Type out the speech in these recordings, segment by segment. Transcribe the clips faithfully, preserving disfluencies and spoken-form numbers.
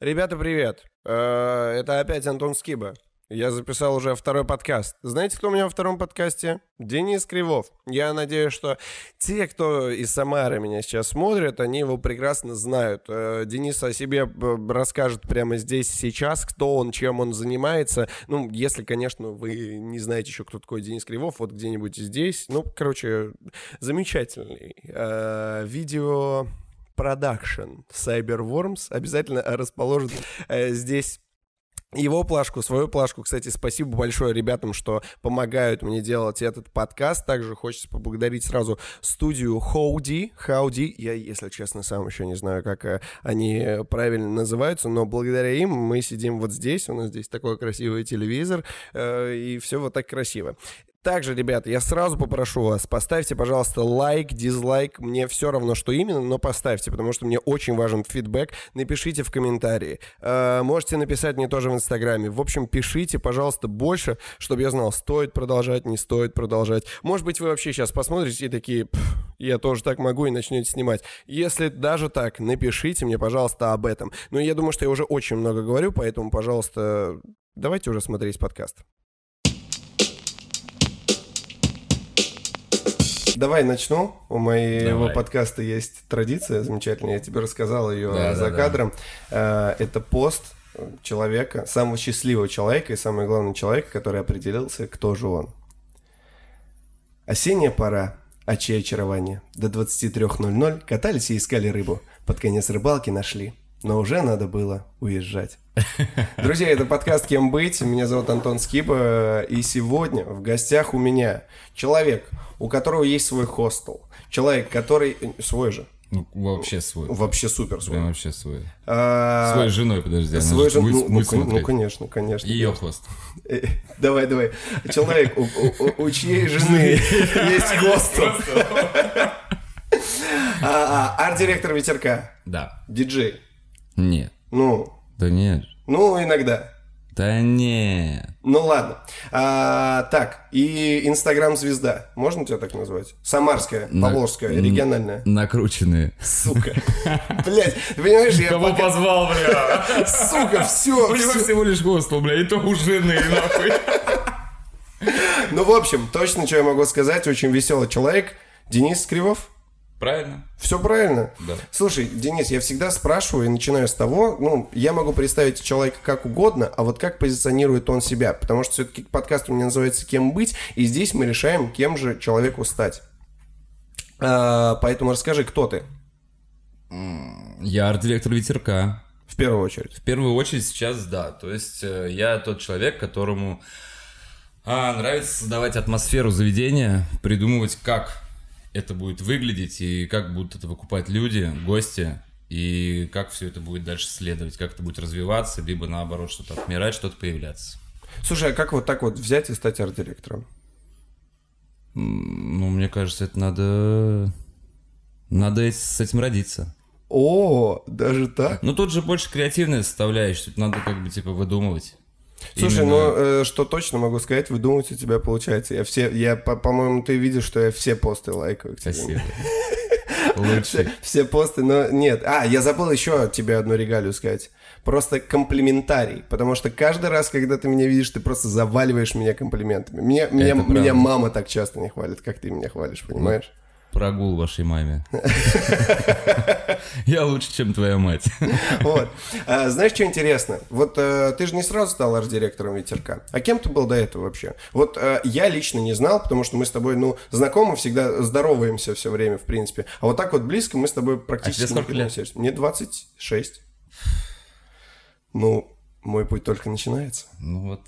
Ребята, привет. Это опять Антон Скиба. Я записал уже второй подкаст. Знаете, кто у меня во втором подкасте? Денис Кривов. Я надеюсь, что те, кто из Самары меня сейчас смотрят, они его прекрасно знают. Денис о себе расскажет прямо здесь сейчас, кто он, чем он занимается. Ну, если, конечно, вы не знаете еще, кто такой Денис Кривов, вот где-нибудь здесь. Ну, короче, замечательный видео Production Cyberworms. Обязательно расположен здесь его плашку, свою плашку. Кстати, спасибо большое ребятам, что помогают мне делать этот подкаст. Также хочется поблагодарить сразу студию Howdy. Howdy. Я, если честно, сам еще не знаю, как они правильно называются, но благодаря им мы сидим вот здесь. У нас здесь такой красивый телевизор, и все вот так красиво. Также, ребята, я сразу попрошу вас, поставьте, пожалуйста, лайк, дизлайк, мне все равно, что именно, но поставьте, потому что мне очень важен фидбэк, напишите в комментарии, э, можете написать мне тоже в Инстаграме, в общем, пишите, пожалуйста, больше, чтобы я знал, стоит продолжать, не стоит продолжать, может быть, вы вообще сейчас посмотрите и такие, я тоже так могу, и начнете снимать, если даже так, напишите мне, пожалуйста, об этом, ну, я думаю, что я уже очень много говорю, поэтому, пожалуйста, давайте уже смотреть подкаст. Давай начну. У моего Давай. подкаста есть традиция замечательная. Я тебе рассказал ее да, за да, кадром. Да. Это пост человека, самого счастливого человека и, самое главное, человека, который определился, кто же он. Осенняя пора. А чьи очарования? До двадцати трёх ноль-ноль катались и искали рыбу. Под конец рыбалки нашли. Но уже надо было уезжать. Друзья, это подкаст «Кем быть?». Меня зовут Антон Скиба. И сегодня в гостях у меня человек, у которого есть свой хостел. Человек, который... Свой же. Ну, вообще свой. Вообще супер свой. Прям вообще свой. А... Свой женой, подожди. Свой же... ну, ну, ну, конечно, конечно. Ее хостел. Давай, давай. Человек, у, у, у чьей жены есть хостел. Арт-директор «Ветерка». Да. Диджей. Нет. Ну. Да нет. Ну, иногда. Да нет. Ну ладно. А, так, и Инстаграм-звезда. Можно тебя так назвать? Самарская, на... Поволжская, региональная. Накрученные. Сука. Блять, ты понимаешь, я... Кого позвал, бля? Сука, все. У него всего лишь хостел, бля, и то у жены, нахуй. Ну, в общем, точно, что я могу сказать, очень веселый человек. Денис Кривов. Правильно? Все правильно. Да. Слушай, Денис, я всегда спрашиваю и начинаю с того, ну, я могу представить человека как угодно, а вот как позиционирует он себя, потому что все-таки подкаст у меня называется «Кем быть?», и здесь мы решаем, кем же человеку стать. А, поэтому расскажи, кто ты? Я арт-директор «Ветерка». В первую очередь? В первую очередь сейчас, да. То есть я тот человек, которому а, нравится создавать атмосферу заведения, придумывать, как это будет выглядеть, и как будут это покупать люди, гости, и как все это будет дальше следовать, как это будет развиваться, либо наоборот что-то отмирать, что-то появляться. Слушай, а как вот так вот взять и стать арт-директором? Ну, мне кажется, это надо... Надо с этим родиться. О, даже так? Ну, тут же больше креативная составляющая, тут надо как бы типа выдумывать. Слушай, именно... ну, э, что точно могу сказать, выдумать у тебя получается. Я все, я, по- по-моему, ты видишь, что я все посты лайкаю к тебе. Спасибо. Лучше. Все посты, но нет. А, я забыл еще тебе одну регалию сказать. Просто комплиментарий. Потому что каждый раз, когда ты меня видишь, ты просто заваливаешь меня комплиментами. Меня, меня, меня мама так часто не хвалит, как ты меня хвалишь, понимаешь? Прогул вашей маме. Я лучше, чем твоя мать. Вот. А, знаешь, что интересно? Вот а, ты же не сразу стал арт-директором «Ветерка». А кем ты был до этого вообще? Вот а, я лично не знал, потому что мы с тобой, ну, знакомы всегда, здороваемся все время, в принципе. А вот так вот близко мы с тобой практически... А тебе сколько лет? Мне двадцать шесть. Ну, мой путь только начинается. Ну вот...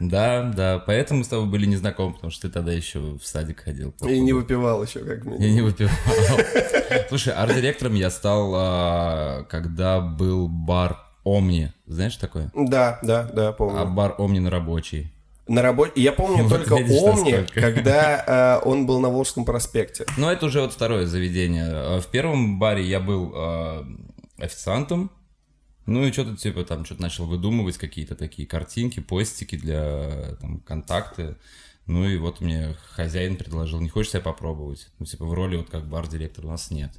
Да, да, поэтому мы с тобой были незнакомы, потому что ты тогда еще в садик ходил. И не выпивал еще, как мне. И не выпивал. Слушай, арт-директором я стал, когда был бар «Омни». Знаешь такое? Да, да, да, помню. А бар «Омни» на Рабочей. На работе. Я помню вот только «Омни», когда э, он был на Волжском проспекте. Ну, это уже вот второе заведение. В первом баре я был э, официантом. Ну и что-то типа там, что-то начал выдумывать, какие-то такие картинки, постики для там, контакты. Ну и вот мне хозяин предложил, не хочешь себя попробовать? Ну типа в роли вот как бар-директора у нас нет.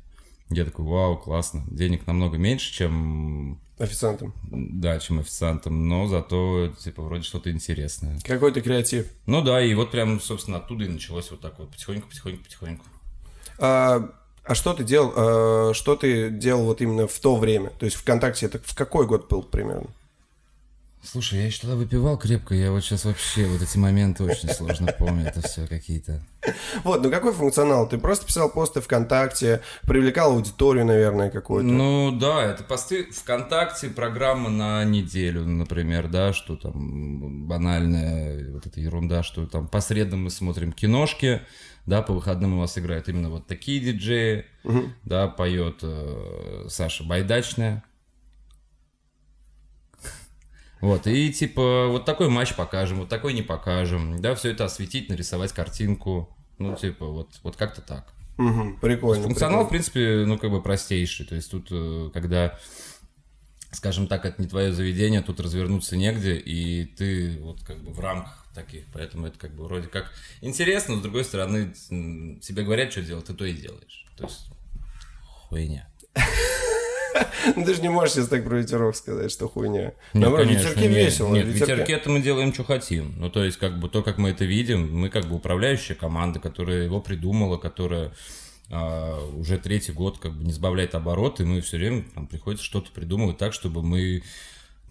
Я такой, вау, классно. Денег намного меньше, чем... Официантом. Да, чем официантом, но зато, типа, вроде что-то интересное. Какой-то креатив. Ну да, и вот прям, собственно, оттуда и началось вот так вот, потихоньку, потихоньку, потихоньку. А, а что ты делал, а, что ты делал вот именно в то время? То есть ВКонтакте это в какой год был примерно? Слушай, я еще тогда выпивал крепко, я вот сейчас вообще вот эти моменты очень сложно помню, это все какие-то... Вот, ну какой функционал? Ты просто писал посты ВКонтакте, привлекал аудиторию, наверное, какую-то? Ну да, это посты ВКонтакте, программа на неделю, например, да, что там банальная вот эта ерунда, что там по средам мы смотрим киношки, да, по выходным у нас играют именно вот такие диджеи, угу. Да, поет э, Саша Байдачная. Вот, и типа, вот такой матч покажем, вот такой не покажем, да, все это осветить, нарисовать картинку, ну, типа, вот, вот как-то так. Угу, прикольно. Функционал, прикольно. В принципе, ну, как бы простейший, то есть тут, когда, скажем так, это не твое заведение, тут развернуться негде, и ты вот как бы в рамках таких, поэтому это как бы вроде как интересно, но с другой стороны, тебе говорят, что делать, ты то и делаешь, то есть хуйня. Ну, ты же не можешь сейчас так про ветерок сказать, что хуйня. Наоборот, ветерки весело. Нет, ветерки это мы делаем, что хотим. Ну, то есть, как бы то, как мы это видим, мы как бы управляющая команда, которая его придумала, которая а, уже третий год как бы не сбавляет обороты, и мы все время там, приходится что-то придумывать так, чтобы мы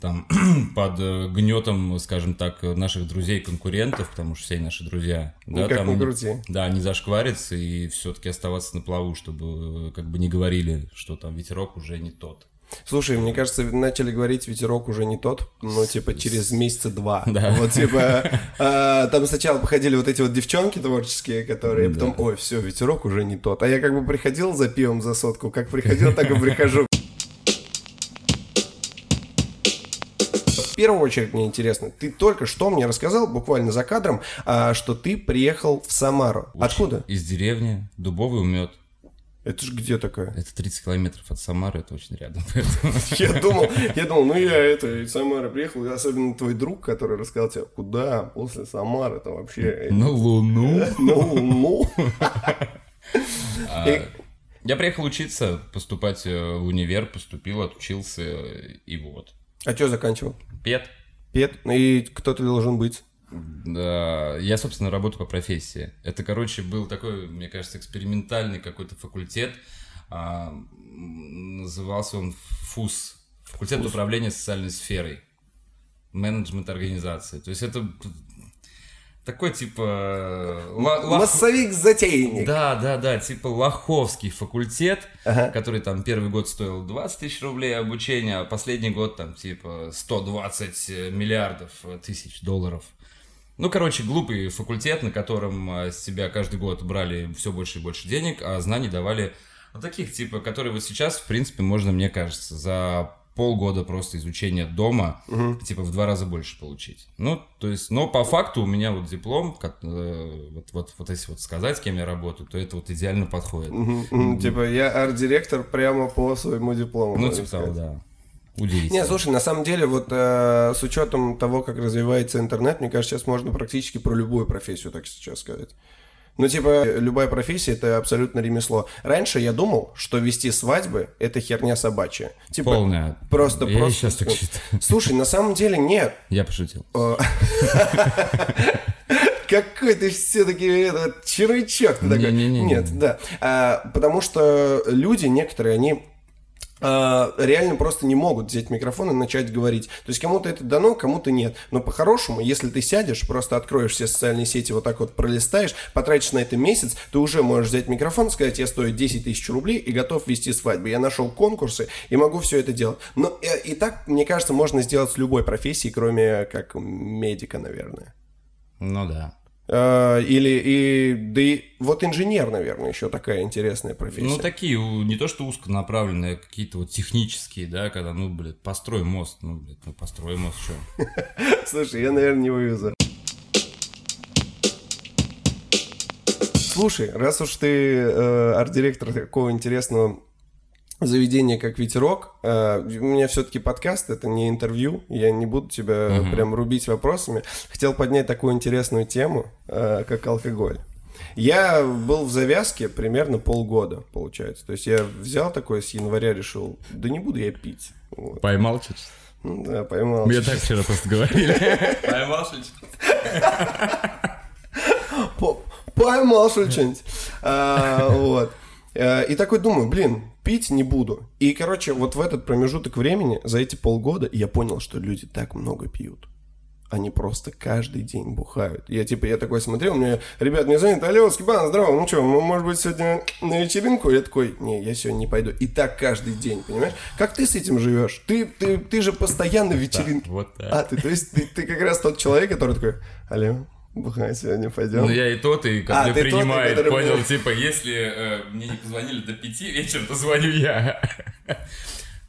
там под гнетом, скажем так, наших друзей-конкурентов, потому что все наши друзья, да, там, да, не зашквариться и все-таки оставаться на плаву, чтобы как бы не говорили, что там ветерок уже не тот. Слушай, мне кажется, начали говорить, ветерок уже не тот, но типа через месяца два. Да. Вот типа э, там сначала походили вот эти вот девчонки творческие, которые да. Потом, ой, все, ветерок уже не тот. А я как бы приходил за пивом за сотку, как приходил, так и прихожу. В первую очередь мне интересно, ты только что мне рассказал, буквально за кадром, что ты приехал в Самару. Очень. Откуда? Из деревни Дубовый Умёт. Это же где такое? Это тридцать километров от Самары, это очень рядом. Я думал, я думал, ну я это, из Самары приехал, особенно твой друг, который рассказал тебе, куда после Самары, это вообще... На Луну. На Луну. Я приехал учиться, поступать в универ, поступил, отучился, и вот. А что заканчивал? Пед. Пед. И кто ты должен быть? Да, я, собственно, работаю по профессии. Это, короче, был такой, мне кажется, экспериментальный какой-то факультет. А, назывался он ФУС. Факультет ФУС. Управления социальной сферой. Менеджмент организации. То есть это... Такой, типа... Лох... Массовик-затейник. Да, да, да, типа Лоховский факультет, ага. Который там первый год стоил двадцать тысяч рублей обучения, а последний год там типа сто двадцать миллиардов тысяч долларов. Ну, короче, глупый факультет, на котором с тебя каждый год брали все больше и больше денег, а знаний давали ну, таких, типа, которые вот сейчас, в принципе, можно, мне кажется, за... полгода просто изучения дома, угу. Типа в два раза больше получить. Ну, то есть, но по факту у меня вот диплом, как, э, вот, вот, вот если вот сказать, с кем я работаю, то это вот идеально подходит. Угу. Угу. Типа я арт-директор прямо по своему диплому. Ну, типа того, да. Удивительно. Не, слушай, на самом деле, вот э, с учетом того, как развивается интернет, мне кажется, сейчас можно практически про любую профессию так сейчас сказать. Ну, типа, любая профессия – это абсолютно ремесло. Раньше я думал, что вести свадьбы – это херня собачья. Типа, полная. Просто, я просто... сейчас так считаю. Слушай, на самом деле нет. Я пошутил. Какой ты все-таки червячок ты такой. Нет, да. Потому что люди некоторые, они... реально просто не могут взять микрофон и начать говорить. То есть кому-то это дано, кому-то нет. Но по-хорошему, если ты сядешь, просто откроешь все социальные сети, вот так вот пролистаешь, потратишь на это месяц, ты уже можешь взять микрофон, сказать, я стою десять тысяч рублей и готов вести свадьбу. Я нашел конкурсы и могу все это делать. Но и, и так, мне кажется, можно сделать с любой профессией, кроме как медика, наверное. Ну да. Или, и, да и вот инженер, наверное, еще такая интересная профессия. Ну, такие, не то что узконаправленные, а какие-то вот технические, да, когда, ну, блядь, построй мост, ну, блядь, ну, построй мост, что? Слушай, я, наверное, не вывезу. Слушай, раз уж ты арт-директор такого интересного заведение как ветерок. У меня все-таки подкаст, это не интервью. Я не буду тебя uh-huh. прям рубить вопросами. Хотел поднять такую интересную тему, как алкоголь. Я был в завязке примерно полгода, получается. То есть я взял такое с января, решил, да не буду я пить. Вот. Поймал чуть-чуть? Ну, да, поймал. Мне чуть-чуть. Так вчера просто говорили. Поймал что-нибудь? Поймал что-нибудь. Вот. И такой думаю, блин, пить не буду. И, короче, вот в этот промежуток времени, за эти полгода, я понял, что люди так много пьют. Они просто каждый день бухают. Я типа, я такой смотрел, мне ребят мне звонят, алло, Скиба, здорово, ну что, может быть, сегодня на вечеринку? Я такой, не, я сегодня не пойду. И так каждый день, понимаешь? Как ты с этим живешь? Ты, ты, ты же постоянно в вечеринке. Да, вот так. А, ты, то есть ты, ты как раз тот человек, который такой, алло, бухай сегодня, пойдем. Ну я и тот, и как а, принимает, тот, понял, был... типа, если э, мне не позвонили до пяти вечера, то звоню я.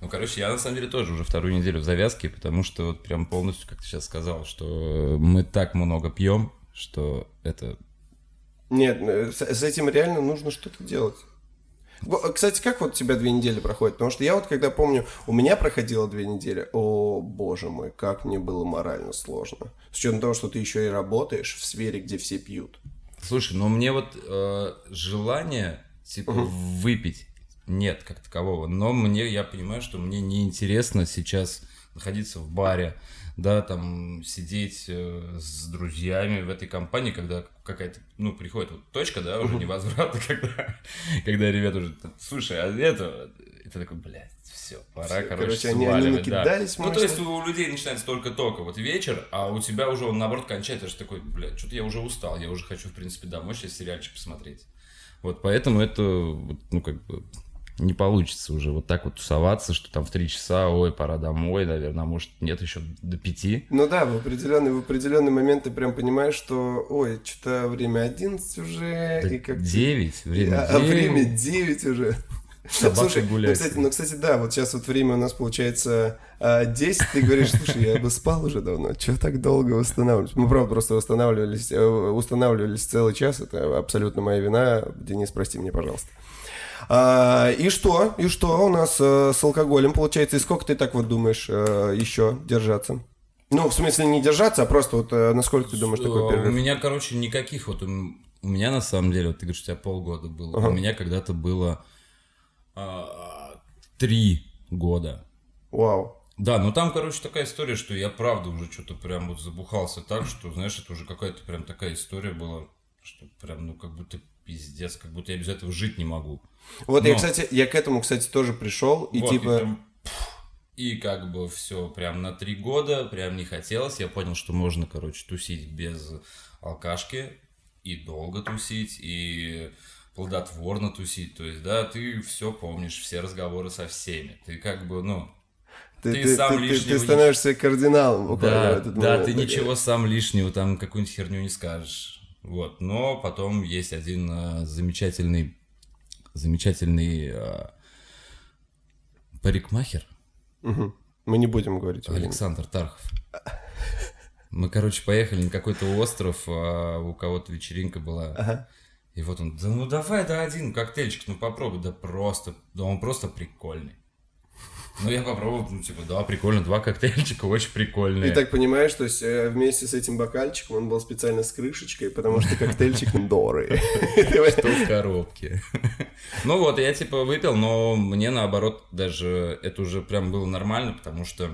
Ну, короче, я на самом деле тоже уже вторую неделю в завязке, потому что вот прям полностью, как ты сейчас сказал, что мы так много пьем, что это... Нет, с этим реально нужно что-то делать. Кстати, как вот у тебя две недели проходят? Потому что я вот, когда помню, у меня проходило две недели, о, боже мой, как мне было морально сложно. С учетом того, что ты еще и работаешь в сфере, где все пьют. Слушай, ну мне вот э, желание, типа, угу. выпить нет как такового, но мне, я понимаю, что мне неинтересно сейчас находиться в баре, да, там, сидеть э, с друзьями в этой компании, когда какая-то, ну, приходит вот точка, да, уже невозвратно, когда, когда ребята уже, слушай, а это, это такой, блядь, все, пора, все, короче, короче они, сваливать, они да. Ну, то есть у людей начинается только-только вот вечер, а у тебя уже он, наоборот, кончается, ты такой, блядь, что-то я уже устал, я уже хочу, в принципе, домой сейчас сериальчик посмотреть. Вот, поэтому это, ну, как бы... Не получится уже вот так вот тусоваться, что там в три часа, ой, пора домой, наверное, может, нет, еще до пяти. Ну да, в определенный, в определенный момент ты прям понимаешь, что, ой, что-то время одиннадцать уже. Да и как... девять, время а, девять. А время девять уже. Собака гуляет. Ну, ну, кстати, да, вот сейчас вот время у нас получается десять, ты говоришь, слушай, я бы спал уже давно, чего так долго восстанавливаюсь? Мы, правда, просто восстанавливались, устанавливались целый час, это абсолютно моя вина, Денис, прости меня, пожалуйста. А, и что? И что у нас а, с алкоголем получается? И сколько ты так вот думаешь а, еще держаться? Ну, в смысле не держаться, а просто вот а, насколько ты думаешь такой перерыв? У меня, короче, никаких вот... У меня на самом деле, вот ты говоришь, у тебя полгода было. Ага. У меня когда-то было а, три года. Вау. Да, ну там, короче, такая история, что я правда уже что-то прям вот забухался так, что, знаешь, это уже какая-то прям такая история была, что прям, ну, как будто... Пиздец, как будто я без этого жить не могу. Вот. Но... я, кстати, я к этому, кстати, тоже пришел и вот, типа... И, прям... и как бы все прям на три года, прям не хотелось. Я понял, что можно, короче, тусить без алкашки и долго тусить, и плодотворно тусить. То есть, да, ты все помнишь, все разговоры со всеми. Ты как бы, ну... Ты, ты, ты сам ты, лишнего... Ты становишься не... кардиналом буквально. Да, да, момент, ты так... ничего сам лишнего, там какую-нибудь херню не скажешь. Вот, но потом есть один а, замечательный, замечательный а, парикмахер. Угу. Мы не будем говорить. Александр Тархов. Мы, короче, поехали на какой-то остров, а, у кого-то вечеринка была. Ага. И вот он, да ну давай, да один коктейльчик, ну попробуй, да просто, да он просто прикольный. Ну, я попробовал, ну, типа, да, прикольно, два коктейльчика, очень прикольные. Ты так понимаешь, то есть вместе с этим бокальчиком он был специально с крышечкой, потому что коктейльчик дорый. Что в коробке. Ну вот, я, типа, выпил, но мне, наоборот, даже это уже прям было нормально, потому что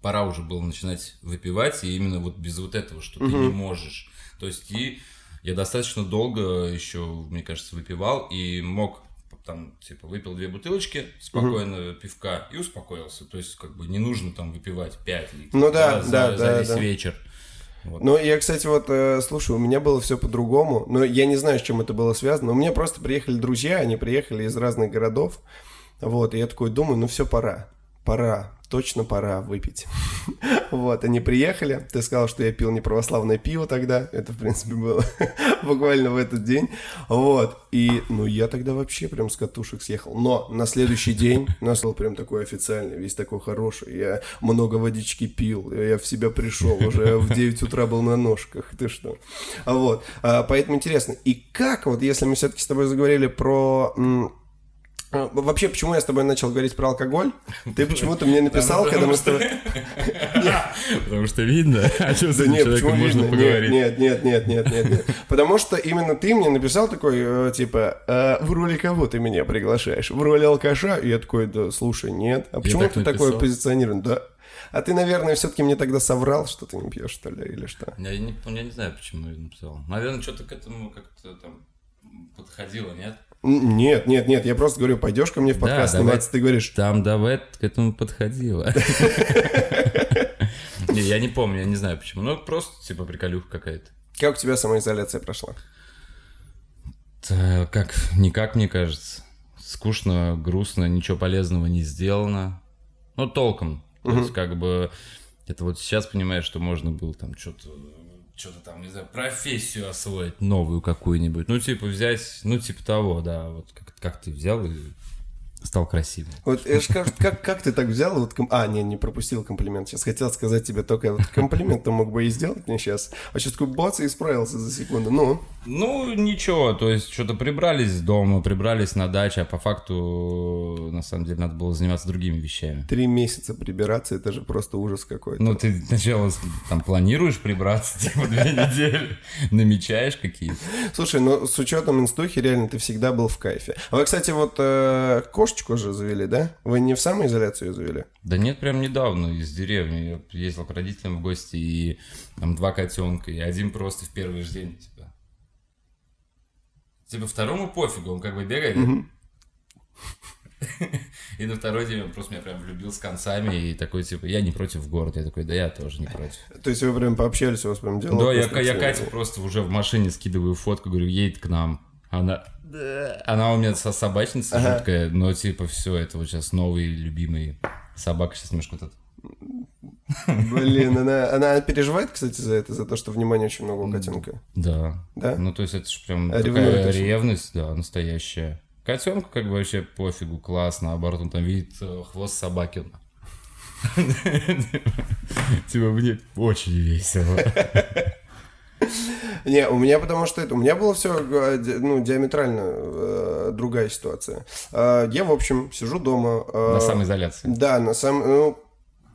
пора уже было начинать выпивать, и именно вот без вот этого, что ты не можешь. То есть и я достаточно долго еще, мне кажется, выпивал и мог... Там, типа, выпил две бутылочки спокойно uh-huh. пивка и успокоился. То есть, как бы, не нужно там выпивать пять литров ну, да, да, за, да, за да, весь да. вечер. Вот. Ну, я, кстати, вот, э, слушай, у меня было все по-другому, но я не знаю, с чем это было связано. У меня просто приехали друзья, они приехали из разных городов, вот, и я такой думаю, ну, все, пора, пора. Точно пора выпить. Вот, они приехали. Ты сказал, что я пил неправославное пиво тогда. Это, в принципе, было буквально в этот день. Вот. И, ну, я тогда вообще прям с катушек съехал. Но на следующий день у нас был прям такой официальный, весь такой хороший. Я много водички пил. Я в себя пришел. Уже в девять утра был на ножках. Ты что? Вот. Поэтому интересно. И как вот, если мы все-таки с тобой заговорили про... Вообще, почему я с тобой начал говорить про алкоголь? Ты почему-то мне написал, когда мы с тобой... Потому что видно, а что за человеком можно поговорить? Нет, нет, нет, нет, нет. Потому что именно ты мне написал такой, типа, в роли кого ты меня приглашаешь? В роли алкаша? И я такой, да, слушай, нет. А почему ты такое позиционирован? Да. А ты, наверное, все-таки мне тогда соврал, что ты не пьешь, что ли, или что? Я не, я не знаю, почему я написал. Наверное, что-то к этому как-то там подходило, нет? Нет, нет, нет, я просто говорю, пойдешь ко мне в подкаст да, сниматься, ты говоришь... Там давай к этому подходило. Я не помню, я не знаю почему, но просто типа приколюха какая-то. Как у тебя самоизоляция прошла? Как, никак, мне кажется. Скучно, грустно, ничего полезного не сделано. Ну, толком. То есть, как бы, это вот сейчас понимаешь, что можно было там что-то... что-то там, не знаю, профессию освоить новую какую-нибудь. Ну, типа, взять, ну, типа того, да, вот как, как ты взял и стал красивым. Вот, я же кажется, как, как ты так взял, вот, ком... а, не, не пропустил комплимент, сейчас хотел сказать тебе только, вот, комплимент ты мог бы и сделать мне сейчас, а сейчас такой бац и исправился за секунду, ну. Ну, ничего, то есть, что-то прибрались дома, прибрались на даче, а по факту, на самом деле, надо было заниматься другими вещами. Три месяца прибираться, это же просто ужас какой-то. Ну, ты сначала там планируешь прибраться, типа, две недели, намечаешь какие-то. Слушай, ну, с учетом инстухи, реально, ты всегда был в кайфе. А вы, кстати, вот, кош Кошечку же завели, да? Вы не в самоизоляцию ее завели? Да нет, прям недавно из деревни. Я ездил к родителям в гости, и там два котенка, и один просто в первый же день, типа. Типа второму пофигу, он как бы бегает. И на второй день он просто меня прям влюбил с концами, и такой, типа, я не против в город. Я такой, да я тоже не против. То есть вы прям пообщались, у вас прям дело? Да, я Катю просто уже в машине скидываю фотку, говорю, едет к нам. Она... Она у меня со собачница ага. жуткая, но типа все, это вот сейчас новые любимые собака сейчас немножко вот это. Блин, она, она переживает, кстати, за это, за то, что внимания очень много у котенка. Да. Да. Ну то есть это же прям а такая ревность, да, настоящая. Котенку как бы вообще пофигу, классно, наоборот, он там видит хвост собаки. Типа мне очень весело. Не, у меня потому что это, у меня было все, ну, диаметрально э, другая ситуация. Э, я, в общем, сижу дома. Э, на самоизоляции. Да, на сам, ну,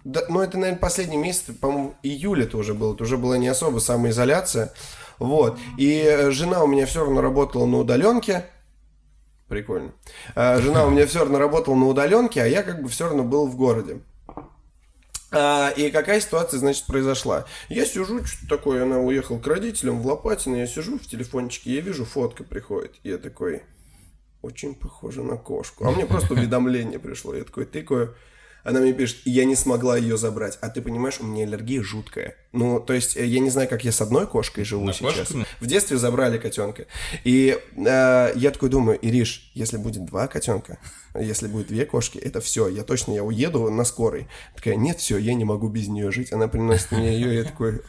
да, ну, это, наверное, последний месяц, по-моему, июль это уже было, это уже была не особо самоизоляция, вот. И жена у меня все равно работала на удаленке. Прикольно. Э, жена у меня все равно работала на удаленке, а я как бы все равно был в городе. А, и какая ситуация, значит, произошла? Я сижу, что-то такое, она уехала к родителям в Лопатино, я сижу в телефончике, я вижу, фотка приходит. Я такой, очень похоже на кошку. А мне просто уведомление пришло. Я такой тыкаю. Она мне пишет, я не смогла ее забрать. А ты понимаешь, у меня аллергия жуткая. Ну, то есть, я не знаю, как я с одной кошкой живу на сейчас. Кошками? В детстве забрали котенка. И э, я такой думаю, Ириш, если будет два котенка, если будет две кошки, это все, я точно, я уеду на скорой. Такая, нет, все, я не могу без нее жить. Она приносит мне ее, и я такой...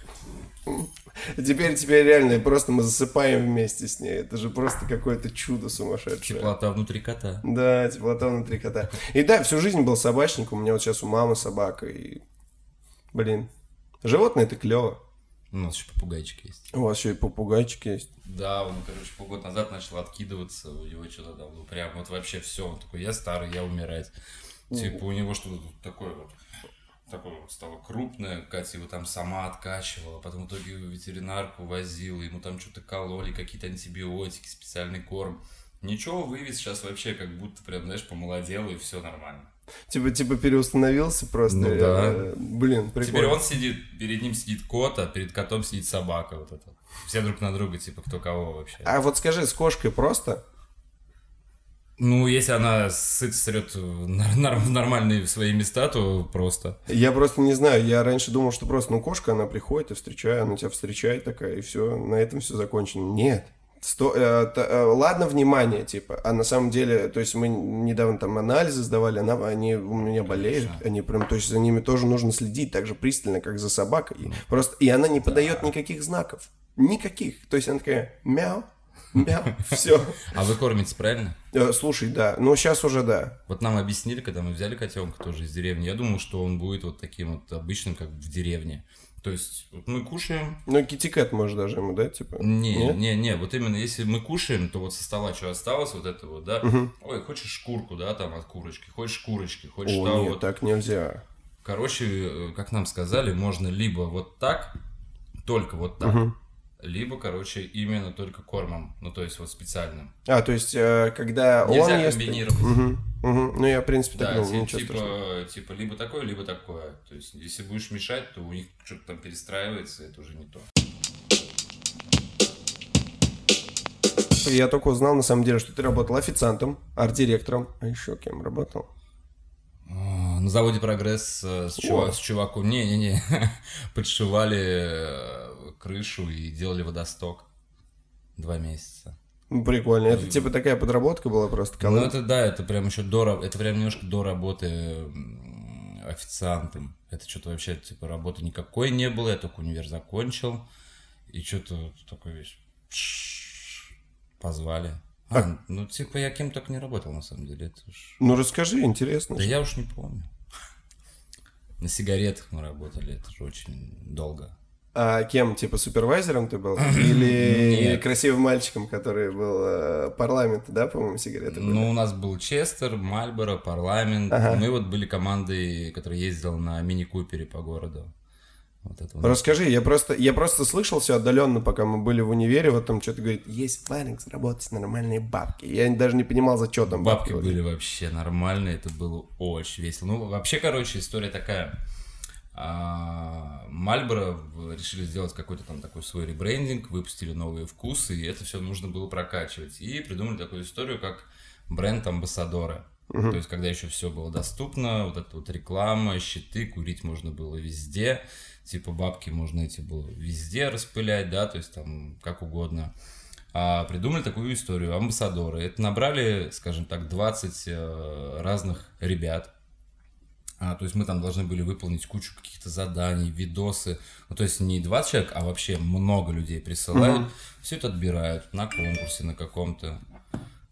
Теперь, теперь реально, просто мы засыпаем вместе с ней. Это же просто какое-то чудо сумасшедшее. Теплота внутри кота. Да, теплота внутри кота. И да, всю жизнь был собачник. У меня вот сейчас у мамы собака. И... Блин, животные это клево. У нас еще попугайчик есть. У вас еще и попугайчик есть. Да, он, короче, полгода назад начал откидываться. У него что-то давно прям вот вообще все. Он такой, я старый, я умирать. Типа у него что-то такое вот. Такое вот стало крупное, Катя его там сама откачивала, потом в итоге в ветеринарку возила, ему там что-то кололи, какие-то антибиотики, специальный корм. Ничего, вывез сейчас вообще как будто прям, знаешь, помолодел и все нормально. Типа, типа переустановился просто. Ну, да. Блин, прикольно. Теперь он сидит, перед ним сидит кот, а перед котом сидит собака вот это. Все друг на друга, типа кто кого вообще. А вот скажи, с кошкой просто? Ну, если она сыт срет в нормальные свои места, то просто. Я просто не знаю. Я раньше думал, что просто, ну, кошка, она приходит и встречает, она тебя встречает такая, и все, на этом все закончено. Нет. Сто, э, т, э, ладно, внимание, типа. А на самом деле, то есть мы недавно там анализы сдавали, она, они у меня болеют, конечно. Они прям, то есть за ними тоже нужно следить так же пристально, как за собакой. И, просто, и она не подает никаких знаков. Никаких. То есть она такая, мяу. Все. А вы кормите, правильно? Слушай, да. Ну, сейчас уже да. Вот нам объяснили, когда мы взяли котенка тоже из деревни, я думал, что он будет вот таким вот обычным, как в деревне. То есть вот мы кушаем... Ну, китикет можешь даже ему дать, типа? Не, Нет? не, не, вот именно если мы кушаем, то вот со стола что осталось, вот это вот, да? Угу. Ой, хочешь шкурку, да, там, от курочки, хочешь курочки, хочешь... О, нет, вот... так нельзя. Короче, как нам сказали, можно либо вот так, только вот так, угу. Либо, короче, именно только кормом, ну, то есть вот специальным. А, то есть, когда нельзя он ест... Нельзя комбинировать. Угу. Угу. Ну, я, в принципе, так думал, да, ну, типа, типа, типа, либо такое, либо такое. То есть, если будешь мешать, то у них что-то там перестраивается, это уже не то. Я только узнал, на самом деле, что ты работал официантом, арт-директором. А еще кем работал? На заводе «Прогресс» с, чув... с чуваком. Не-не-не, подшивали крышу и делали водосток два месяца. Прикольно. Это типа такая подработка была просто? Колонна? Ну это да, это прям еще до... Это прям немножко до работы официантом. Это что-то вообще типа работы никакой не было. Я только универ закончил. И что-то такое вещь. Позвали. А, а, ну типа я кем только не работал на самом деле. Это уж... Ну расскажи, интересно. Да что? Я уж не помню. На сигаретах мы работали. Это же очень долго. А кем, типа, супервайзером ты был? Или красивым мальчиком, который был парламент, да, по-моему, сигареты были? Ну, у нас был Честер, Мальборо, парламент. Ага. Мы вот были командой, которая ездила на мини-купере по городу. Вот это вот. Расскажи, я просто, я просто слышал все отдаленно, пока мы были в универе, вот там что-то говорит, есть планинг, заработать нормальные бабки. Я даже не понимал, за что там бабки. Бабки были вообще нормальные, это было очень весело. Ну, вообще, короче, история такая... Мальборо решили сделать какой-то там такой свой ребрендинг, выпустили новые вкусы, и это все нужно было прокачивать. И придумали такую историю, как бренд амбассадора. Uh-huh. То есть, когда еще все было доступно, вот эта вот реклама, щиты, курить можно было везде, типа бабки можно эти было везде распылять, да, то есть там как угодно. А придумали такую историю, амбассадоры. Это набрали, скажем так, двадцать разных ребят. А, то есть мы там должны были выполнить кучу каких-то заданий, видосы. Ну, то есть не двадцать человек, а вообще много людей присылают. Uh-huh. Все это отбирают на конкурсе, на каком-то.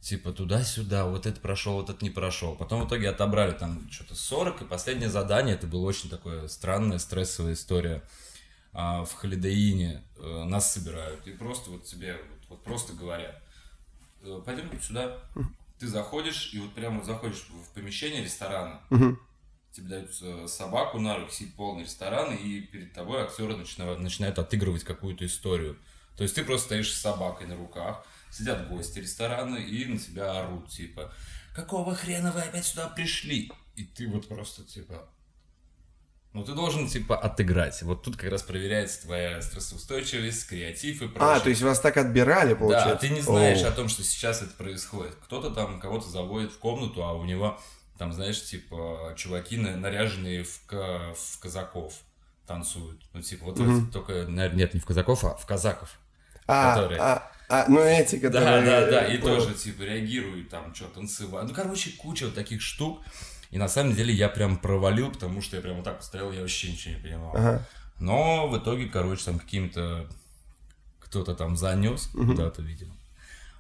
Типа туда-сюда, вот это прошел, вот это не прошел. Потом в итоге отобрали там что-то сорок. И последнее задание, это была очень такая странная, стрессовая история. А, в Холидеине а, нас собирают. И просто вот тебе вот, вот просто говорят, пойдем сюда. Ты заходишь, и вот прямо заходишь в помещение ресторана. Uh-huh. Тебе дают собаку на руки, сидит полный ресторан, и перед тобой актеры начинают, начинают отыгрывать какую-то историю. То есть ты просто стоишь с собакой на руках, сидят гости ресторана и на тебя орут, типа, какого хрена вы опять сюда пришли? И ты вот просто, типа, ну ты должен, типа, отыграть. Вот тут как раз проверяется твоя стрессоустойчивость, креатив и прочее. А, то есть вас так отбирали, получается? Да, ты не знаешь Оу. о том, что сейчас это происходит. Кто-то там кого-то заводит в комнату, а у него... Там, знаешь, типа, чуваки, наряженные в, к... в казаков, танцуют. Ну, типа, вот mm-hmm. эти, только, наверное, нет, не в казаков, а в казаков. А, которые... а, а, ну эти, которые... Да, да, да, и Понял. тоже, типа, реагируют, там, что, танцевать. Ну, короче, куча вот таких штук. И на самом деле я прям провалил, потому что я прям вот так поставил, я вообще ничего не понимал. Ага. Но в итоге, короче, там каким-то... Кто-то там занес, mm-hmm. куда-то, видимо.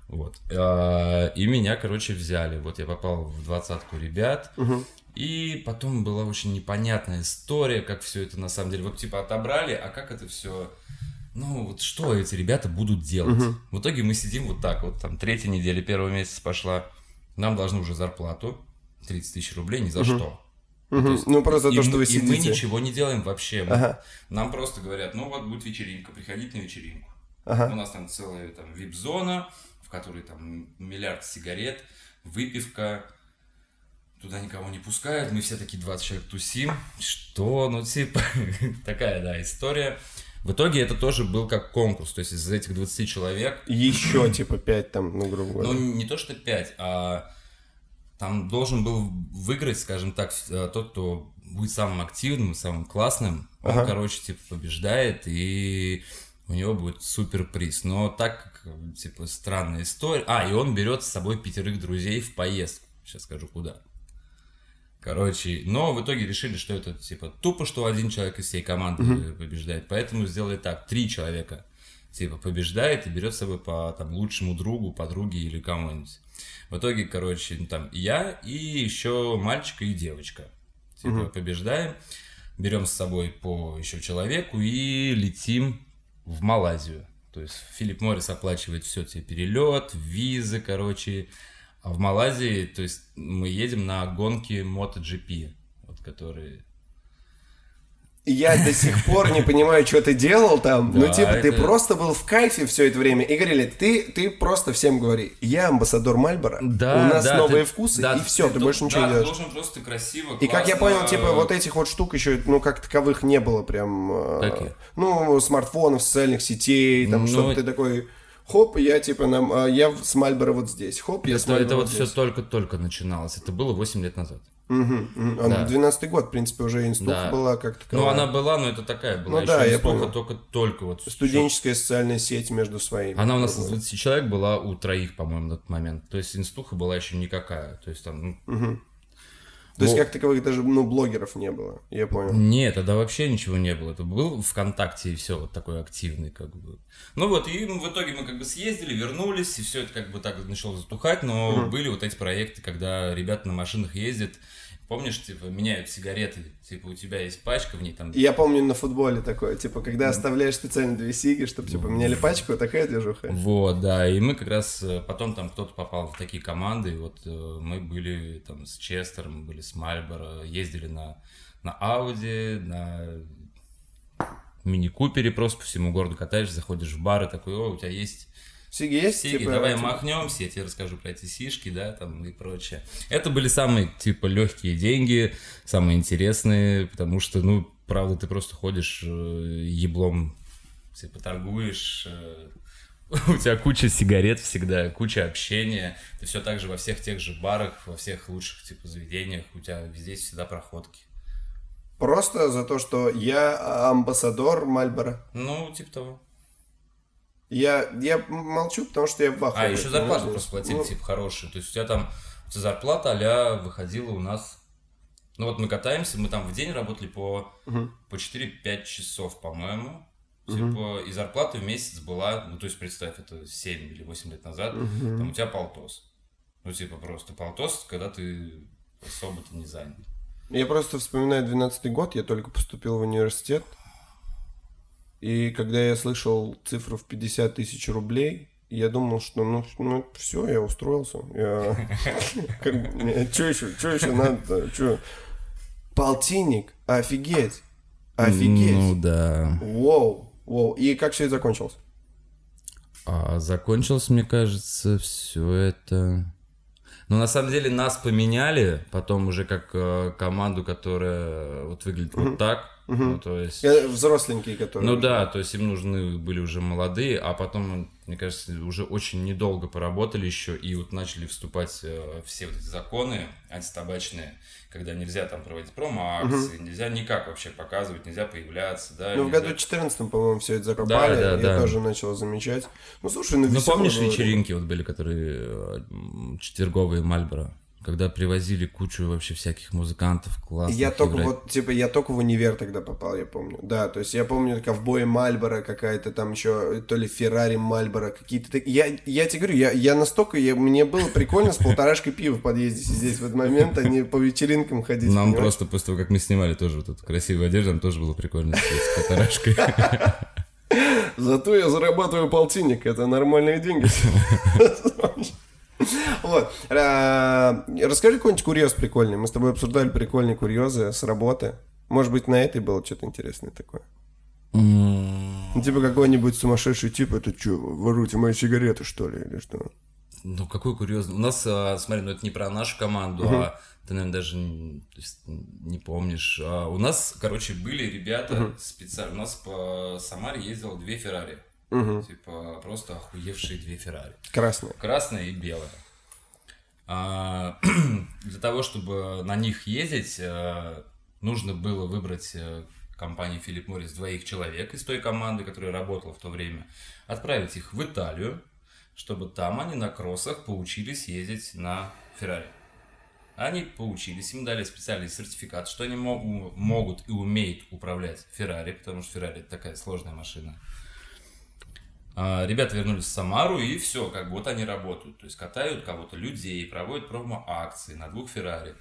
Вот. И меня, короче, взяли. Вот я попал в двадцатку ребят. Угу. И потом была очень непонятная история, как все это на самом деле. Вот типа отобрали, а как это все... Ну, вот что эти ребята будут делать? Угу. В итоге мы сидим вот так вот. Там третья неделя, первого месяца пошла. Нам должны уже зарплату. тридцать тысяч рублей ни за угу. что. Угу. Ну, то есть, ну, просто и, то, что вы сидите. И мы ничего не делаем вообще. Ага. Нам просто говорят, ну вот будет вечеринка, приходите на вечеринку. Ага. У нас там целая там вип-зона, который там миллиард сигарет, выпивка, туда никого не пускают, мы все такие двадцать человек тусим, что, ну типа, такая, да, история. В итоге это тоже был как конкурс, то есть из этих двадцати человек... Еще типа пять там, ну грубо говоря. Ну не то, что пять, а там должен был выиграть, скажем так, тот, кто будет самым активным, самым классным, он, ага. короче, типа побеждает и... У него будет суперприз. Но так как, типа, странная история... А, и он берет с собой пятерых друзей в поездку. Сейчас скажу, куда. Короче, но в итоге решили, что это, типа, тупо, что один человек из всей команды mm-hmm. побеждает. Поэтому сделали так. Три человека типа, побеждает и берет с собой по там, лучшему другу, подруге или кому-нибудь. В итоге, короче, ну, там я и еще мальчик и девочка. Типа, угу. побеждаем, берем с собой по еще человеку и летим в Малайзию. То есть Филипп Моррис оплачивает все, тебе перелет, визы, короче. А в Малайзии, то есть мы едем на гонки MotoGP, вот которые... Я до сих пор не понимаю, что ты делал там. Да, ну, типа, это... ты просто был в кайфе все это время. И говорили, ты, ты просто всем говори, я амбассадор Мальборо, да, у нас да, новые ты, вкусы, да, и все, ты, ты больше ничего да, не делаешь. Да, ты должен просто красиво, классно. И как я понял, типа, вот этих вот штук еще, ну, как таковых не было прям. Так и... Ну, смартфонов, социальных сетей, там, ну, чтобы ты такой... Хоп, я типа нам, я с Мальборо вот здесь. Хоп, я это, с Мальборо это вот здесь. Все только-только начиналось. Это было восемь лет назад. Угу, угу. Да. двенадцатый год, в принципе, уже инстуха да. была как-то. Ну, она была, но это такая была. Ну, еще да, инстуха только-только. Вот студенческая еще... социальная сеть между своими. Она у нас из двадцати человек была у троих, по-моему, на тот момент. То есть инстуха была еще никакая. То есть там... Угу. То есть, Бо... как таковых даже, ну, блогеров не было, я понял. Нет, тогда вообще ничего не было. Это был ВКонтакте и все, вот такой активный, как бы. Ну вот, и в итоге мы как бы съездили, вернулись, и все это как бы так начало затухать, но mm-hmm. были вот эти проекты, когда ребята на машинах ездят, помнишь, типа, меняют сигареты, типа, у тебя есть пачка, в ней там... Я помню на футболе такое, типа, когда mm-hmm. оставляешь специально две сиги, чтобы, типа, меняли пачку, такая движуха. Вот, да, и мы как раз потом там кто-то попал в такие команды, и вот мы были там с Честером, были с Мальборо, ездили на, на Audi, на мини-купере, просто по всему городу катаешься, заходишь в бар и такой, о, у тебя есть... Сиги есть? Сиги, типа, давай типа... махнемся, я тебе расскажу про эти сишки, да, там и прочее. Это были самые, типа, легкие деньги, самые интересные, потому что, ну, правда, ты просто ходишь еблом, типа, торгуешь, у тебя куча сигарет всегда, куча общения, ты все так же во всех тех же барах, во всех лучших, типа, заведениях, у тебя везде всегда проходки. Просто за то, что я амбассадор Мальборо? Ну, типа того. Я, я молчу, потому что я в ахуе. А, еще зарплату просто платили, ну... типа, хорошую. То есть у тебя там у тебя зарплата а-ля выходила у нас... Ну вот мы катаемся, мы там в день работали по, uh-huh. по четыре-пять часов, по-моему. Uh-huh. Типа, и зарплата в месяц была... Ну, то есть, представь, это семь или восемь лет назад. Uh-huh. Там у тебя полтос. Ну, типа, просто полтос, когда ты особо-то не занят. Я просто вспоминаю двенадцатый год, я только поступил в университет. И когда я слышал цифру в пятьдесят тысяч рублей, я думал, что ну, ну все, я устроился. Че еще надо-то? Полтинник? Офигеть! Офигеть! Ну да. Воу, воу. И как все это закончилось? Закончилось, мне кажется, все это... Ну, на самом деле, нас поменяли потом уже как команду, которая вот выглядит вот так. Угу. Ну, то есть... Взросленькие, которые... Ну да, то есть им нужны были уже молодые, а потом, мне кажется, уже очень недолго поработали еще, и вот начали вступать э, все вот эти законы антитабачные, когда нельзя там проводить промо-акции, угу. нельзя никак вообще показывать, нельзя появляться, да. Ну, нельзя... в году четырнадцатом, по-моему, все это закопали, да, да, я да. тоже начал замечать. Ну, слушай, ну, ну помнишь, было... вечеринки вот были, которые четверговые Мальборо? Когда привозили кучу вообще всяких музыкантов, классных. Я только играть. вот, типа, я только в универ тогда попал, я помню. Да, то есть я помню ковбои Мальборо, какая-то там еще, то ли Феррари Мальборо, какие-то... Я, я тебе говорю, я, я настолько... Я, мне было прикольно с полторашкой пива в подъезде сидеть в этот момент, а не по вечеринкам ходить. Нам понимаешь? Просто после того, как мы снимали тоже вот эту красивую одежду, нам тоже было прикольно сидеть с полторашкой. Зато я зарабатываю полтинник, это нормальные деньги. Вот. Расскажи какой-нибудь курьез прикольный. Мы с тобой обсуждали прикольные курьезы с работы. Может быть, на этой было что-то интересное такое? Mm. Типа какой-нибудь сумасшедший тип. Это что, воруйте мои сигареты, что ли? Или что? Ну, какой курьезный. У нас, смотри, ну это не про нашу команду, uh-huh. а ты, наверное, даже не помнишь. А у нас, короче, были ребята uh-huh. специально. У нас по Самаре ездило две Феррари. Угу. Типа просто охуевшие две Феррари. Красная. Красная и белая. А, для того, чтобы на них ездить, нужно было выбрать компанию Филипп Моррис двоих человек из той команды, которая работала в то время, отправить их в Италию, чтобы там они на кроссах поучились ездить на Феррари. Они поучились, им дали специальный сертификат, что они мо- могут и умеют управлять Феррари, потому что Феррари это такая сложная машина. А, ребята вернулись в Самару, и все, как бы вот они работают. То есть катают кого-то, людей, проводят промо-акции на двух Феррари.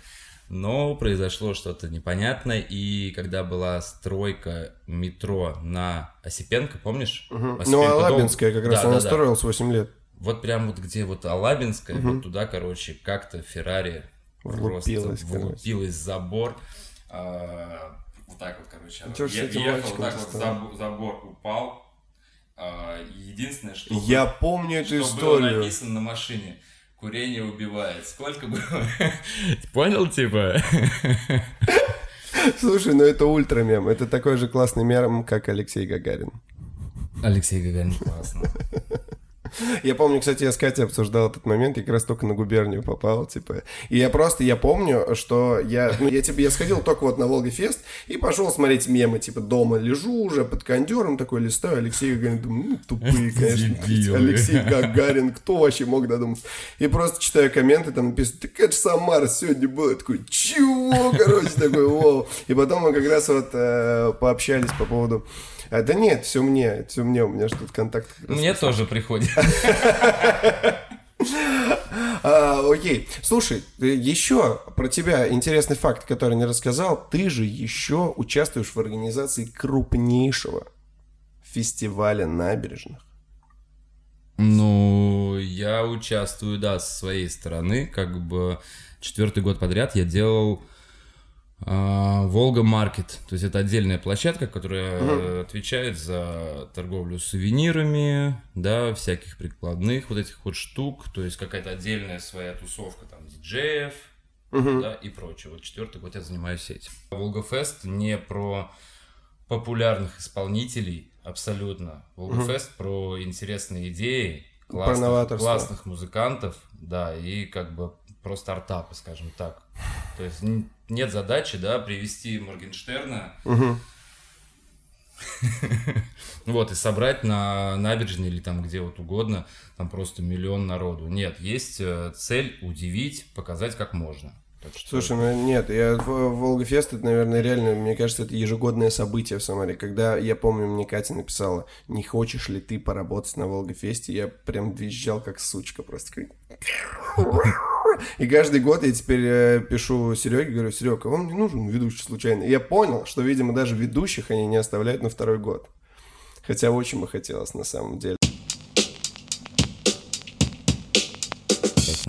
Но произошло что-то непонятное, и когда была стройка метро на Осипенко, помнишь? Угу. Осипенко, ну, Алабинская дом... как раз, да, она да, строилась да. восемь лет. Вот прям вот где вот Алабинская, угу. вот туда, короче, как-то Феррари влупилась, просто влупилась в забор. А, вот так вот, короче, я ехал, вот так вот забор, забор упал. А, единственное, что, я было, помню эту что было написано на машине: курение убивает. Сколько было? Понял, типа? Слушай, ну это ультрамем. Это такой же классный мем, как Алексей Гагарин. Алексей Гагарин классно. Я помню, кстати, я с Катей обсуждал этот момент, я как раз только на губернию попал, типа. И я просто, я помню, что я, ну, я, типа, я сходил только вот на Волгафест и пошел смотреть мемы, типа, дома лежу уже под кондером, такой листаю, Алексей Гагарин, думаю, ну, тупые, конечно, Алексей Гагарин, кто вообще мог додуматься? И просто читаю комменты, там написано, так это же Самара сегодня была, такой, чего, короче, такой, воу. И потом мы как раз вот пообщались по поводу... А, да нет, все мне, все мне, у меня же тут контакт. Мне тоже приходит. Окей, слушай, еще про тебя интересный факт, который не рассказал. Ты же еще участвуешь в организации крупнейшего фестиваля набережных. Ну, я участвую, да, со своей стороны. Как бы четвертый год подряд я делал... Волга Маркет, то есть это отдельная площадка, которая uh-huh. отвечает за торговлю сувенирами, да, всяких прикладных вот этих вот штук, то есть какая-то отдельная своя тусовка там диджеев uh-huh. да, и прочее. Вот четвертый год я занимаюсь этим. Волгафест не про популярных исполнителей абсолютно, Волгафест uh-huh. про интересные идеи, классных, классных музыкантов, да, и как бы про стартапы, скажем так. То есть нет задачи, да, привести Моргенштерна, угу. вот, и собрать на набережной или там где вот угодно, там просто миллион народу. Нет, есть цель удивить, показать как можно. Что... Слушай, ну нет, я Волгафест, это, наверное, реально, мне кажется, это ежегодное событие в Самаре. Когда, я помню, мне Катя написала, не хочешь ли ты поработать на Волгафесте, я прям визжал как сучка просто. И каждый год я теперь э, пишу Сереге, говорю, Серега, вам не нужен ведущий случайно. И я понял, что, видимо, даже ведущих они не оставляют на второй год. Хотя очень бы хотелось на самом деле.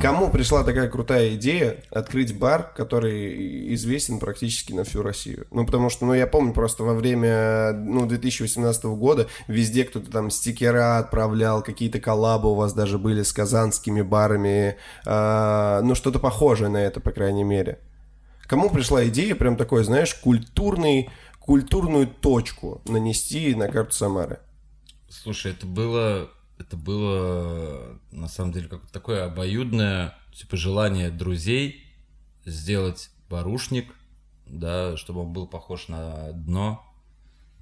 Кому пришла такая крутая идея открыть бар, который известен практически на всю Россию? Ну, потому что, ну, я помню просто во время, ну, две тысячи восемнадцатого года везде кто-то там стикера отправлял, какие-то коллабы у вас даже были с казанскими барами, э, ну, что-то похожее на это, по крайней мере. Кому пришла идея прям такой, знаешь, культурный, культурную точку нанести на карту Самары? Слушай, это было... Это было, на самом деле, как такое обоюдное типа желание друзей сделать барушник, да, чтобы он был похож на дно,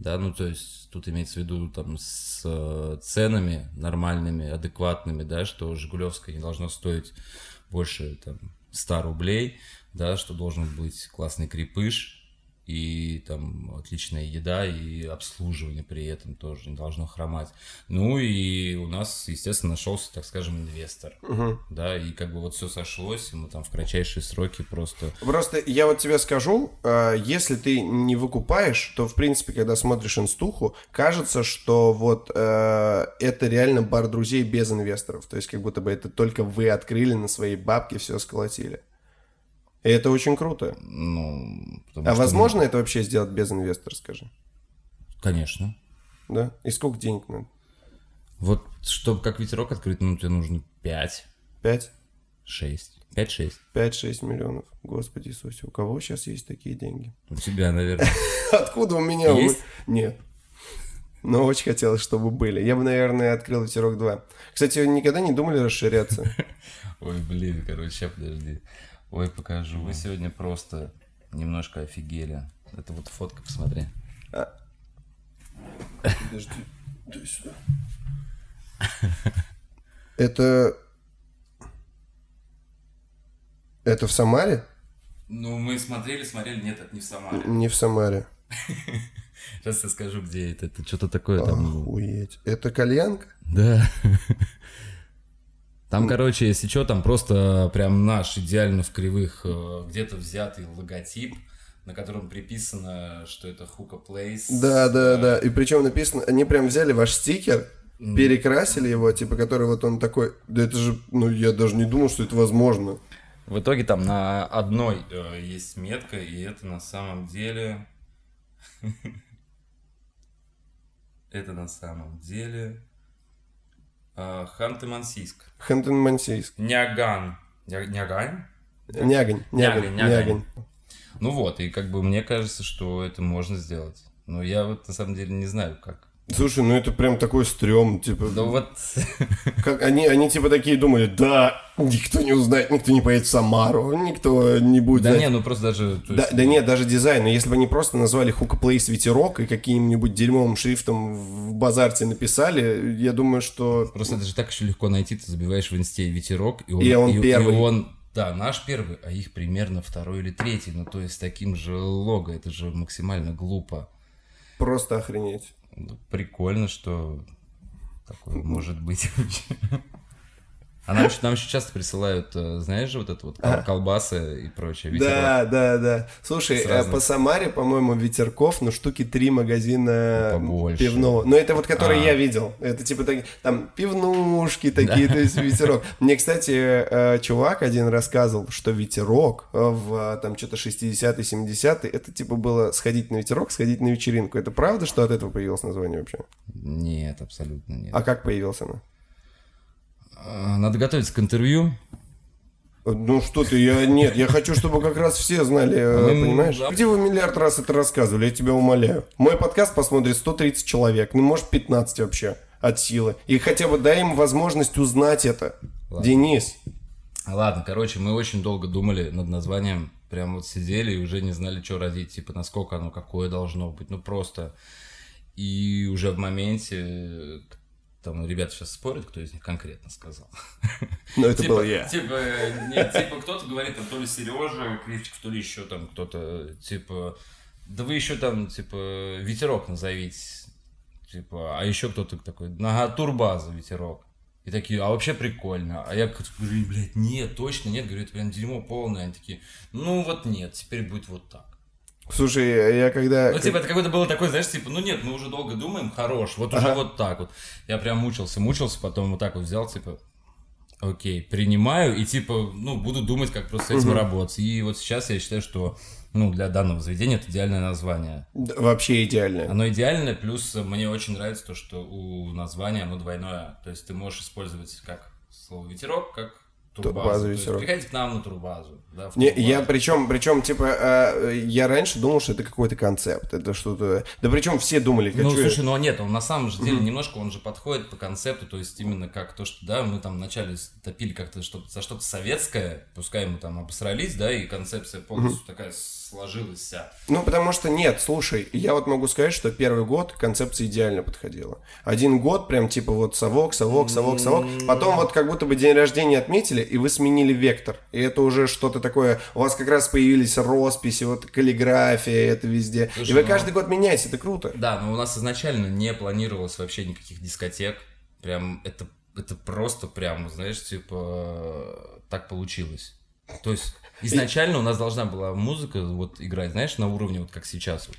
да, ну, то есть тут имеется в виду там с ценами нормальными, адекватными, да, что Жигулевская не должна стоить больше там сто рублей, да, что должен быть классный крепыш, и там отличная еда, и обслуживание при этом тоже не должно хромать. Ну и у нас, естественно, нашелся, так скажем, инвестор. Угу. Да, и как бы вот все сошлось, и мы там в кратчайшие сроки просто... Просто я вот тебе скажу, если ты не выкупаешь, то, в принципе, когда смотришь инстуху, кажется, что вот это реально бар друзей без инвесторов. То есть как будто бы это только вы открыли на свои бабки, все сколотили. И это очень круто. Ну, а возможно мы... это вообще сделать без инвестора, скажи? Конечно. Да? И сколько денег надо? Вот, чтобы как ветерок открыть, ну, тебе нужно пять. Пять? Шесть. пять-шесть. пять-шесть миллионов. Господи Иисусе, у кого сейчас есть такие деньги? У тебя, наверное. Откуда у меня? Есть? Нет. Но очень хотелось, чтобы были. Я бы, наверное, открыл ветерок два. Кстати, никогда не думали расширяться? Ой, блин, короче, сейчас подожди. Ой, покажу. Вы сегодня просто немножко офигели. Это вот фотка, посмотри. А... Подожди, дай сюда. Это... Это в Самаре? Ну, мы смотрели, смотрели. Нет, это не в Самаре. Не в Самаре. Сейчас я скажу, где это. Это что-то такое там. Охуеть. Это кальянка? Да. Там, короче, если что, там просто прям наш идеально в кривых где-то взятый логотип, на котором приписано, что это Hooka Place. Да, да, да. И причем написано, они прям взяли ваш стикер, перекрасили его, типа, который вот он такой. Да это же, ну я даже не думал, что это возможно. В итоге там на одной э, есть метка, и это на самом деле... Это на самом деле... Ханты-Мансийск. Ханты-Мансийск. Нягань. Нягань? Нягань. Нягань. Ну вот, и как бы мне кажется, что это можно сделать. Но я вот на самом деле не знаю, как. Слушай, ну это прям такой стрём, типа. Да вот. Как они, они типа такие думали, да, никто не узнает, никто не поедет в Самару, никто не будет. Да знать. Не, ну просто даже. Да, есть... да нет, даже дизайн. Если бы они просто назвали Hooka Place Ветерок и каким-нибудь дерьмовым шрифтом в базарте написали, я думаю, что. Просто это же так еще легко найти, ты забиваешь в инсте Ветерок, и он, и он и, первый. И он... Да, наш первый, а их примерно второй или третий. Ну то есть с таким же лого, это же максимально глупо. Просто охренеть. Прикольно, что такое может быть. А нам, нам еще часто присылают, знаешь же, вот это вот а. колбасы и прочее. Ветерок. Да, да, да. Слушай, разных... по Самаре, по-моему, ветерков, ну, штуки три магазина ну, пивного. Но это вот, которые а. я видел. Это типа такие, там, пивнушки такие, да. То есть ветерок. Мне, кстати, чувак один рассказывал, что ветерок в, там, что-то шестидесятые, семидесятые, это типа было сходить на ветерок, сходить на вечеринку. Это правда, что от этого появилось название вообще? Нет, абсолютно нет. А как появилось оно? Надо готовиться к интервью. Ну что ты, я нет, я хочу, чтобы как раз все знали, понимаешь? Где вы миллиард раз это рассказывали, я тебя умоляю. Мой подкаст посмотрит сто тридцать человек, ну может пятнадцать вообще от силы. И хотя бы дай им возможность узнать это. Ладно. Денис. Ладно, короче, мы очень долго думали над названием, прям вот сидели и уже не знали, что родить, типа насколько оно какое должно быть, ну просто. И уже в моменте... Там ребята сейчас спорят, кто из них конкретно сказал. Ну, это типа, был я. Типа, нет, типа, кто-то говорит, там, то ли Сережа Критик, то ли еще там кто-то, типа, да вы еще там, типа, ветерок назовите. Типа, а еще кто-то такой, ага, турбаза ветерок. И такие, а вообще прикольно. А я говорю, блядь, нет, точно нет. Говорю, это прям дерьмо полное. Они такие, ну вот нет, теперь будет вот так. Слушай, я когда... Ну, типа, это какое-то было такое, знаешь, типа, ну нет, мы уже долго думаем, хорош, вот уже ага. вот так вот. Я прям мучился, мучился, потом вот так вот взял, типа, окей, принимаю, и типа, ну, буду думать, как просто с этим угу. работать. И вот сейчас я считаю, что, ну, для данного заведения это идеальное название. Да, вообще идеальное. Оно идеальное, плюс мне очень нравится то, что у названия оно двойное. То есть ты можешь использовать как слово «ветерок», как... Турбазу, то есть приходите к нам на турбазу. Да, не, я причем, причем, типа, э, я раньше думал, что это какой-то концепт, это что-то... Да причем все думали... Ну, слушай, я... ну нет, он на самом же деле mm-hmm. немножко, он же подходит по концепту, то есть именно как то, что, да, мы там вначале топили как-то что-то, за что-то советское, пускай мы там обосрались, да, и концепция полностью mm-hmm. такая сложилась вся. Ну, потому что нет, слушай, я вот могу сказать, что первый год концепция идеально подходила. Один год прям, типа, вот совок, совок, совок, совок, mm-hmm. потом вот как будто бы день рождения отметили, и вы сменили вектор, и это уже что-то такое, у вас как раз появились росписи, вот каллиграфия, это везде. Слушай, и вы ну, каждый год меняете, это круто. Да, но у нас изначально не планировалось вообще никаких дискотек, прям это, это просто прям, знаешь, типа так получилось. То есть изначально у нас должна была музыка вот играть, знаешь, на уровне вот как сейчас вот.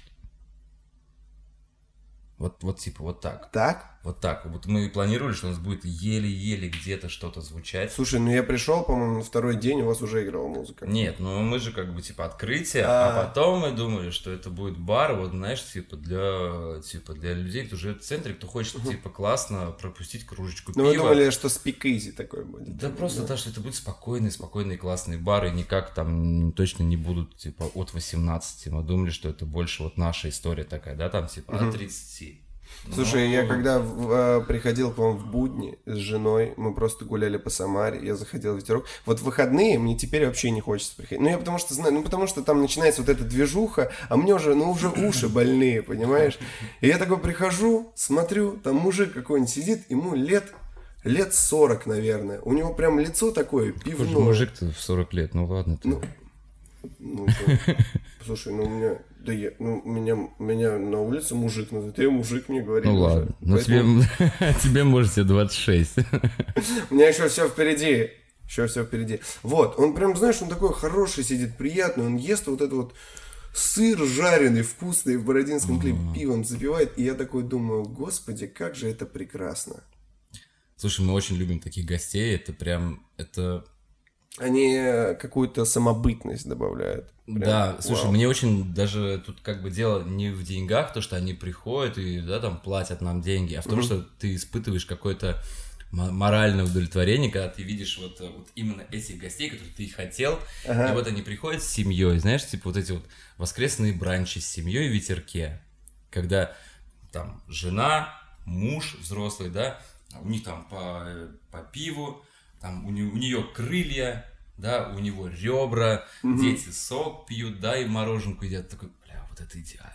Вот, вот типа вот так. Так? Вот так. Вот мы планировали, что у нас будет еле-еле где-то что-то звучать. Слушай, ну я пришел, по-моему, на второй день, у вас уже играла музыка. Нет, ну мы же как бы типа открытие, а, а потом мы думали, что это будет бар, вот знаешь, типа для, типа, для людей, кто живет в центре, кто хочет угу. типа классно пропустить кружечку пива. Ну мы думали, что спик-изи такой будет. Да, да просто да. то, что это будет спокойный, спокойный классный бар, и никак там точно не будут типа от восемнадцати. Мы думали, что это больше вот наша история такая, да, там типа угу. от тридцати. Слушай, ну... я когда в, э, приходил к вам в будни с женой, мы просто гуляли по Самаре, я заходил в ветерок. Вот в выходные мне теперь вообще не хочется приходить. Ну, я потому что знаю, ну, потому что там начинается вот эта движуха, а мне уже, ну, уже уши больные, понимаешь? И я такой прихожу, смотрю, там мужик какой-нибудь сидит, ему лет... лет сорок, наверное. У него прям лицо такое пивное. Мужик-то в сорок лет, ну ладно. Ты... Ну... Ну, слушай, ну у меня... Да я, ну, меня, меня на улице мужик называет, я мужик, мне говорил. Ну ладно, ну поэтому... тебе, тебе может тебе двадцать шесть. У меня еще все впереди, еще все впереди. Вот, он прям, знаешь, он такой хороший сидит, приятный, он ест вот этот вот сыр жареный, вкусный, в бородинском хлебе пивом запивает, и я такой думаю, господи, как же это прекрасно. Слушай, мы очень любим таких гостей, это прям, это... Они какую-то самобытность добавляют. Прям. Да, слушай, вау. Мне очень даже тут как бы дело не в деньгах, то, что они приходят и да, там платят нам деньги, а в том, mm-hmm. что ты испытываешь какое-то моральное удовлетворение, когда ты видишь вот, вот именно этих гостей, которых ты хотел, ага. и вот они приходят с семьей, знаешь, типа вот эти вот воскресные бранчи с семьей в Ветерке, когда там жена, муж взрослый, да, у них там по, по пиву, там у, не, у нее крылья, да, у него ребра, угу. дети сок пьют, да, и мороженку едят. Такой, бля, вот это идеально.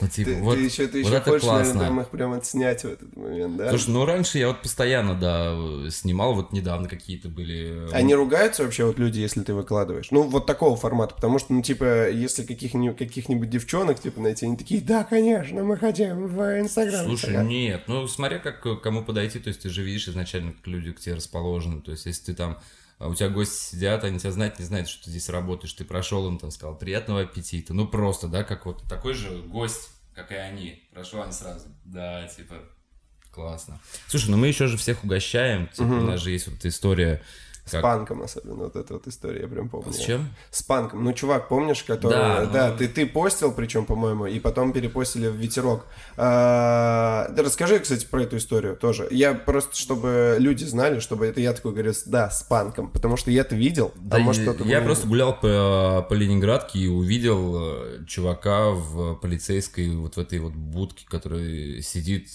Ну, типа, ты, вот, ты еще, ты вот еще это хочешь, классно. Наверное, там их прям отснять в этот момент, да? Слушай, ну раньше я вот постоянно, да, снимал, вот недавно какие-то были... Они ругаются вообще, вот люди, если ты выкладываешь? Ну, вот такого формата, потому что, ну, типа, если каких-нибудь, каких-нибудь девчонок, типа, найти, они такие, да, конечно, мы хотим в Инстаграм. Слушай, Instagram. Нет, ну, смотря как кому подойти, то есть ты же видишь изначально, как люди к тебе расположены, то есть если ты там... А у тебя гости сидят, они тебя знают, не знают, что ты здесь работаешь. Ты прошел им, там, сказал, приятного аппетита. Ну, просто, да, как вот такой же гость, как и они. Прошел они сразу. Да, типа, классно. Слушай, ну мы еще же всех угощаем. Типа, угу. У нас же есть вот эта история... Как... С панком особенно, вот эта вот история, я прям помню. С чем? С панком. Ну, чувак, помнишь, который... Да, да ну... ты, ты постил, причем, по-моему, и потом перепостили в Ветерок. А... Да расскажи, кстати, про эту историю тоже. Я просто, чтобы люди знали, чтобы это я такой говорю, да, с панком, потому что я это видел, да, а может кто-то... Я просто гулял по, по Ленинградке и увидел чувака в полицейской вот в этой вот будке, который сидит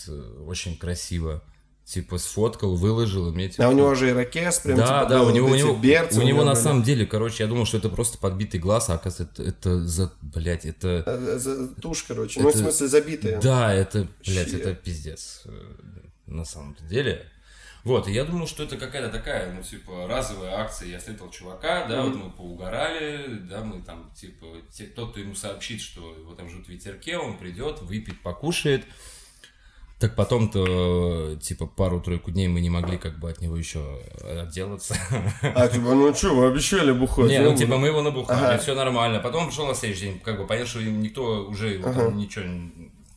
очень красиво. Типа сфоткал, выложил, и мне типа... А у него же ирокез, прям да, типа... Да, у него, у него, берцы, у него на были. Самом деле, короче, я думал, что это просто подбитый глаз, а оказывается, это, это за... Блядь, это... А, за, тушь, короче, это... ну, в смысле, забитая. Да, это, блядь, Щи. Это пиздец, на самом деле. Вот, и я думал, что это какая-то такая, ну, типа, разовая акция. Я встретил чувака, да, mm-hmm. вот мы поугарали, да, мы там, типа, те, тот, кто ему сообщит, что его там ждут в Ветерке, он придет, выпьет, покушает. Так потом-то, типа, пару-тройку дней мы не могли как бы от него еще отделаться. А, типа, ну что, вы обещали бухать? Не, ну типа мы его набухали, ага. все нормально. Потом он пришел на следующий день, как бы, понятно, что им никто уже ага. там, ничего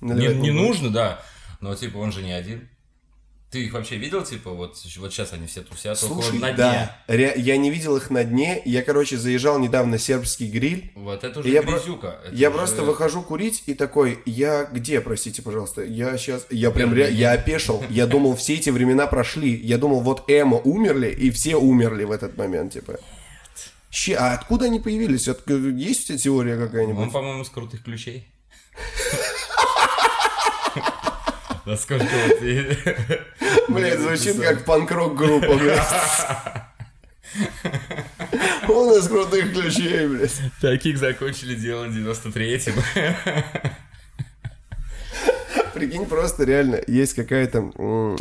не, не нужно, да. Но, типа, он же не один. Ты их вообще видел, типа, вот, вот сейчас они все тусят, только на дне? Да, ре- я не видел их на дне, я, короче, заезжал недавно в сербский гриль. Вот, это уже грязюка. Я, про- я уже... просто выхожу курить и такой, я где, простите, пожалуйста, я сейчас, я прям, ре- я опешил, я думал, все эти времена прошли, я думал, вот Эма умерли, и все умерли в этот момент, типа. Че, а откуда они появились? Есть у тебя теория какая-нибудь? Он, по-моему, с крутых ключей. Насколько вот... Блядь, звучит как панк-рок-группа, блядь. У нас крутых ключей, блядь. Таких закончили дело в девяносто третьем. Прикинь, просто реально есть какая-то,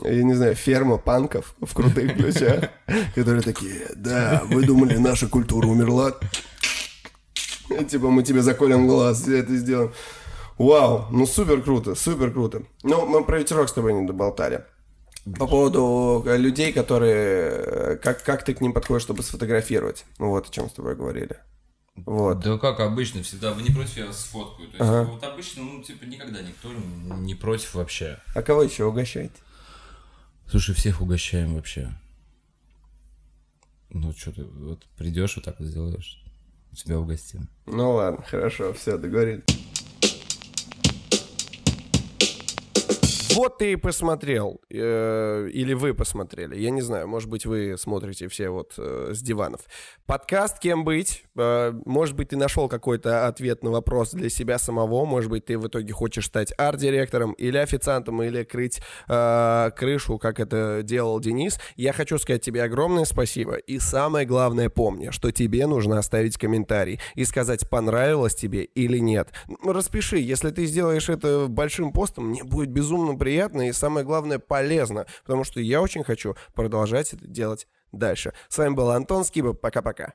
я не знаю, ферма панков в крутых ключах, которые такие, да, вы думали, наша культура умерла? Типа мы тебе заколем глаз, это сделаем. Вау, ну супер круто, супер круто. Ну, мы про Ветерок с тобой не доболтали. По поводу людей, которые... Как, как ты к ним подходишь, чтобы сфотографировать? Ну, вот о чем с тобой говорили. Вот. Да как обычно, всегда. Вы не против, я сфоткаю. То есть, ага. вот обычно, ну, типа, никогда никто не против вообще. А кого еще угощаете? Слушай, всех угощаем вообще. Ну, что ты, вот придешь, вот так вот сделаешь. Тебя угостим. Ну, ладно, хорошо, все, договорились. Вот ты и посмотрел, э, или вы посмотрели, я не знаю, может быть, вы смотрите все вот э, с диванов. Подкаст «Кем быть?», э, может быть, ты нашел какой-то ответ на вопрос для себя самого, может быть, ты в итоге хочешь стать арт-директором или официантом, или крыть э, крышу, как это делал Денис. Я хочу сказать тебе огромное спасибо, и самое главное, помни, что тебе нужно оставить комментарий и сказать, понравилось тебе или нет. Распиши, если ты сделаешь это большим постом, мне будет безумно приятно. Приятно и, самое главное, полезно, потому что я очень хочу продолжать это делать дальше. С вами был Антон Скиба. Пока-пока.